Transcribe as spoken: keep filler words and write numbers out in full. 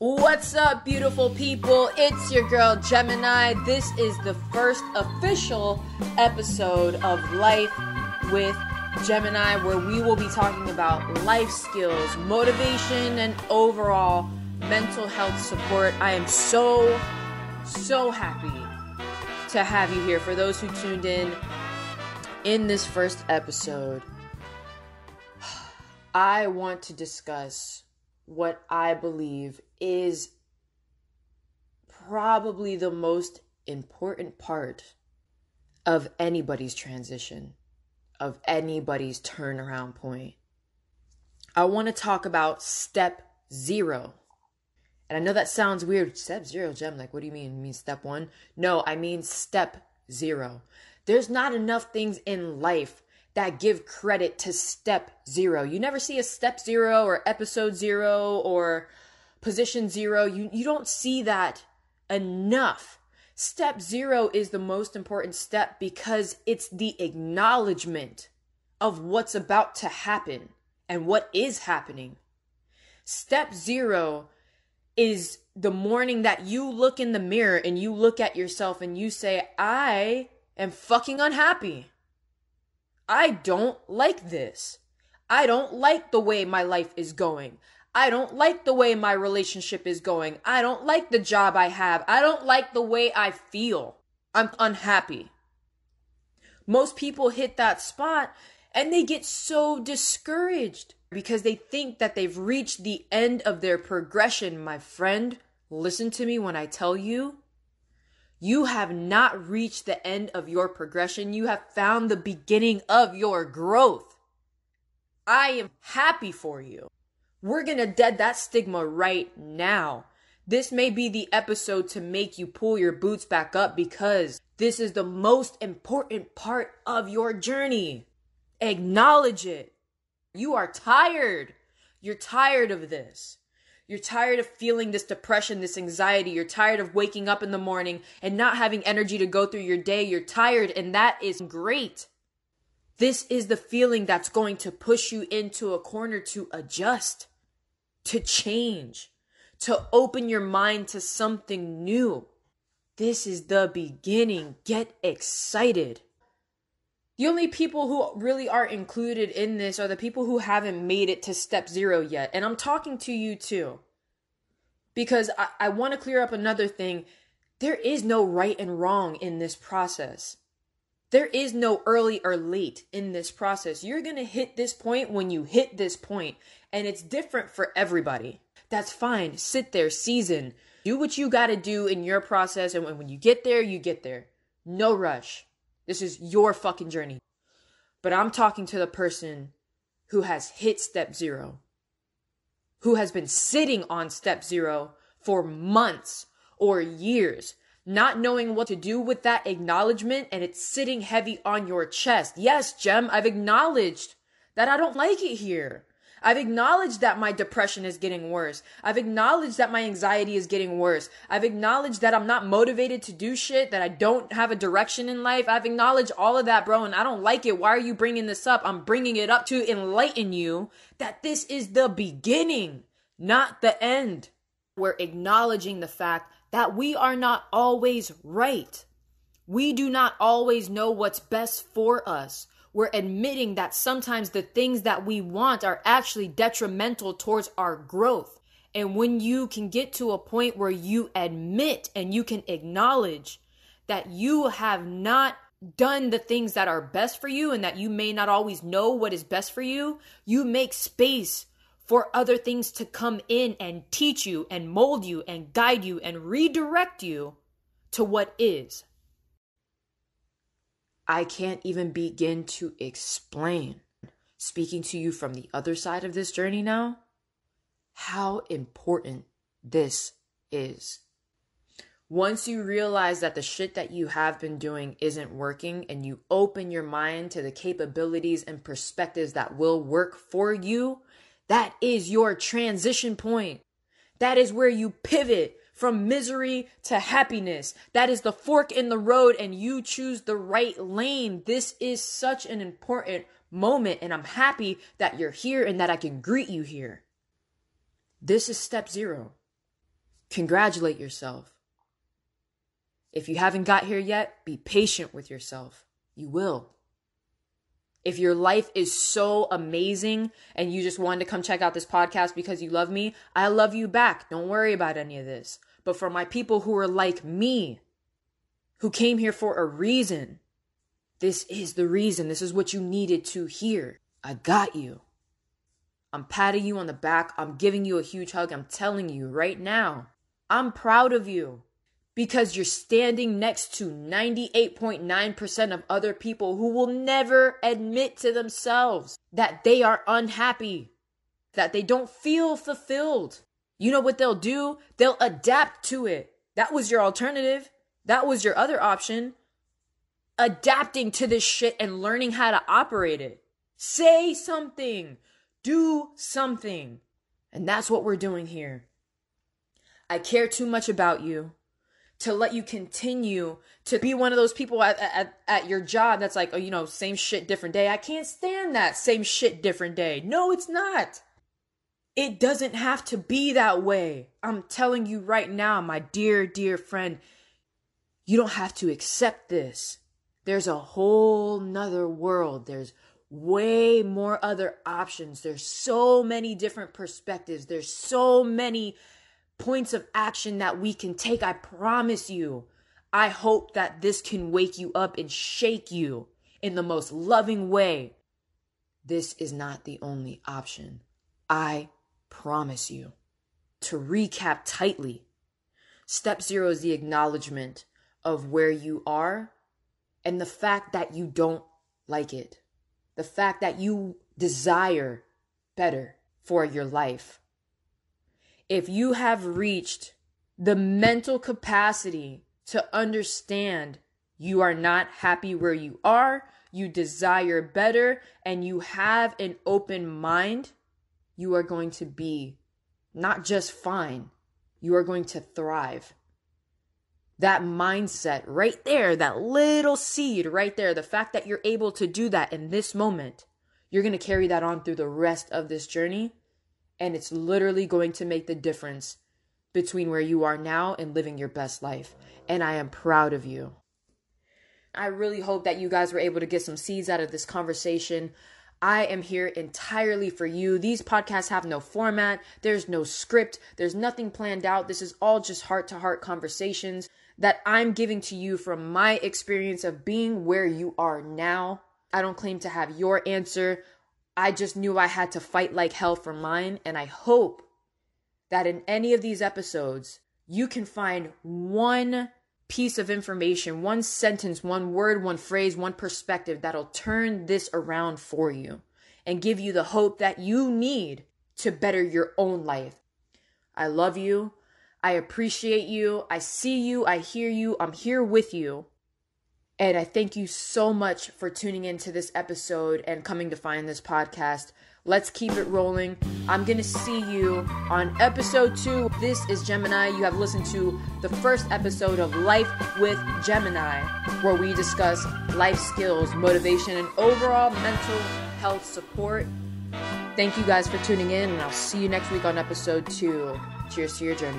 What's up, beautiful people? It's your girl Gemini. This is the first official episode of Life with Gemini, where we will be talking about life skills, motivation, and overall mental health support. I am so, so happy to have you here. For those who tuned in in this first episode, I want to discuss what I believe is probably the most important part of anybody's transition, of anybody's turnaround point. I want to talk about step zero. And I know that sounds weird. Step zero, Gem, like, what do you mean? You mean step one? No, I mean step zero. There's not enough things in life that give credit to step zero. You never see a step zero or episode zero or position zero. You, you don't see that enough. Step zero is the most important step because it's the acknowledgement of what's about to happen and what is happening. Step zero is the morning that you look in the mirror and you look at yourself and you say, I am fucking unhappy. I don't like this. I don't like the way my life is going. I don't like the way my relationship is going. I don't like the job I have. I don't like the way I feel. I'm unhappy. Most people hit that spot and they get so discouraged because they think that they've reached the end of their progression. My friend, listen to me when I tell you, you have not reached the end of your progression. You have found the beginning of your growth. I am happy for you. We're going to dead that stigma right now. This may be the episode to make you pull your boots back up because this is the most important part of your journey. Acknowledge it. You are tired. You're tired of this. You're tired of feeling this depression, this anxiety. You're tired of waking up in the morning and not having energy to go through your day. You're tired, and that is great. This is the feeling that's going to push you into a corner to adjust, to change, to open your mind to something new. This is the beginning. Get excited. The only people who really are included in this are the people who haven't made it to step zero yet. And I'm talking to you too, because I, I want to clear up another thing. There is no right and wrong in this process. There is no early or late in this process. You're going to hit this point when you hit this point, and it's different for everybody. That's fine. Sit there, season, do what you got to do in your process. And when, when you get there, you get there. No rush. This is your fucking journey. But I'm talking to the person who has hit step zero, who has been sitting on step zero for months or years, not knowing what to do with that acknowledgement, and it's sitting heavy on your chest. Yes, Gem, I've acknowledged that I don't like it here. I've acknowledged that my depression is getting worse. I've acknowledged that my anxiety is getting worse. I've acknowledged that I'm not motivated to do shit, that I don't have a direction in life. I've acknowledged all of that, bro, and I don't like it. Why are you bringing this up? I'm bringing it up to enlighten you that this is the beginning, not the end. We're acknowledging the fact that we are not always right. We do not always know what's best for us. We're admitting that sometimes the things that we want are actually detrimental towards our growth. And when you can get to a point where you admit and you can acknowledge that you have not done the things that are best for you and that you may not always know what is best for you, you make space for other things to come in and teach you and mold you and guide you and redirect you to what is. I can't even begin to explain, speaking to you from the other side of this journey now, how important this is. Once you realize that the shit that you have been doing isn't working and you open your mind to the capabilities and perspectives that will work for you, that is your transition point. That is where you pivot from misery to happiness. That is the fork in the road, and you choose the right lane. This is such an important moment, and I'm happy that you're here and that I can greet you here. This is step zero. Congratulate yourself. If you haven't got here yet, be patient with yourself. You will. If your life is so amazing and you just wanted to come check out this podcast because you love me, I love you back. Don't worry about any of this. But for my people who are like me, who came here for a reason, this is the reason. This is what you needed to hear. I got you. I'm patting you on the back. I'm giving you a huge hug. I'm telling you right now, I'm proud of you because you're standing next to ninety-eight point nine percent of other people who will never admit to themselves that they are unhappy, that they don't feel fulfilled. You know what they'll do? They'll adapt to it. That was your alternative. That was your other option. Adapting to this shit and learning how to operate it. Say something. Do something. And that's what we're doing here. I care too much about you to let you continue to be one of those people at, at, at your job that's like, oh, you know, same shit, different day. I can't stand that same shit, different day. No, it's not. It doesn't have to be that way. I'm telling you right now, my dear, dear friend, you don't have to accept this. There's a whole nother world. There's way more other options. There's so many different perspectives. There's so many points of action that we can take. I promise you. I hope that this can wake you up and shake you in the most loving way. This is not the only option. I promise you. To recap tightly, step zero is the acknowledgement of where you are and the fact that you don't like it. The fact that you desire better for your life. If you have reached the mental capacity to understand you are not happy where you are, you desire better, and you have an open mind, you are going to be not just fine, you are going to thrive. That mindset right there, that little seed right there, the fact that you're able to do that in this moment, you're going to carry that on through the rest of this journey. And it's literally going to make the difference between where you are now and living your best life. And I am proud of you. I really hope that you guys were able to get some seeds out of this conversation. I am here entirely for you. These podcasts have no format. There's no script. There's nothing planned out. This is all just heart-to-heart conversations that I'm giving to you from my experience of being where you are now. I don't claim to have your answer. I just knew I had to fight like hell for mine. And I hope that in any of these episodes, you can find one piece of information, one sentence, one word, one phrase, one perspective that'll turn this around for you and give you the hope that you need to better your own life. I love you. I appreciate you. I see you. I hear you. I'm here with you. And I thank you so much for tuning into this episode and coming to find this podcast. Let's keep it rolling. I'm going to see you on episode two. This is Gemini. You have listened to the first episode of Life with Gemini, where we discuss life skills, motivation, and overall mental health support. Thank you guys for tuning in, and I'll see you next week on episode two. Cheers to your journey.